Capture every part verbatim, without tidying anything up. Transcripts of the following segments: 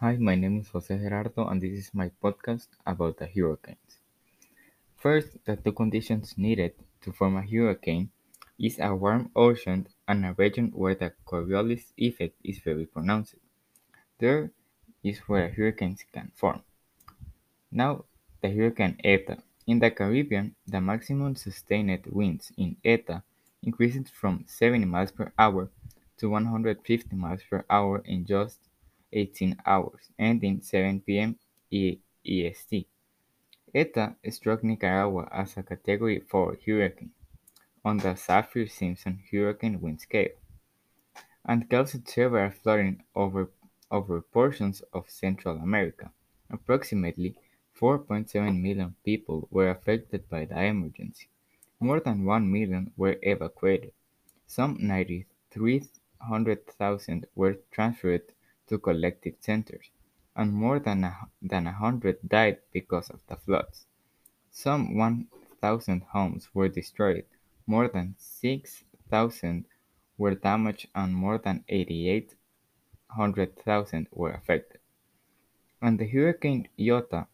Hi, my name is Jose Gerardo, and this is my podcast about the hurricanes. First, the two conditions needed to form a hurricane is a warm ocean and a region where the Coriolis effect is very pronounced. There is where hurricanes can form. Now, the hurricane Eta. In the Caribbean, the maximum sustained winds in Eta increased from seventy miles per hour to one hundred fifty miles per hour in just eighteen hours, ending seven p.m. E S T. Eta struck Nicaragua as a Category four hurricane on the Saffir-Simpson Hurricane Wind Scale and caused severe flooding over, over portions of Central America. Approximately four point seven million people were affected by the emergency. More than one million were evacuated. Some nine million three hundred thousand were transferred to collective centers, and more than a, than a hundred died because of the floods. Some one thousand homes were destroyed, more than six thousand were damaged, and more than eight million eight hundred thousand were affected. And the hurricane Iota,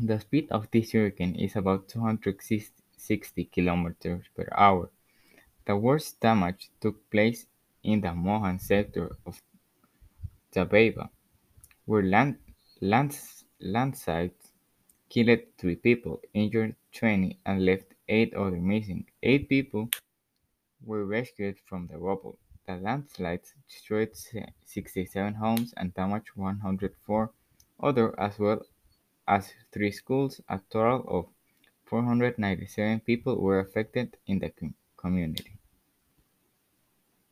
the speed of this hurricane is about two hundred sixty kilometers per hour. The worst damage took place in the Mohan sector of Zabeiba, where land, lands, landslides killed three people, injured twenty, and left eight others missing. Eight people were rescued from the rubble. The landslides destroyed sixty-seven homes and damaged one hundred four others, as well as three schools. A total of four hundred ninety-seven people were affected in the community.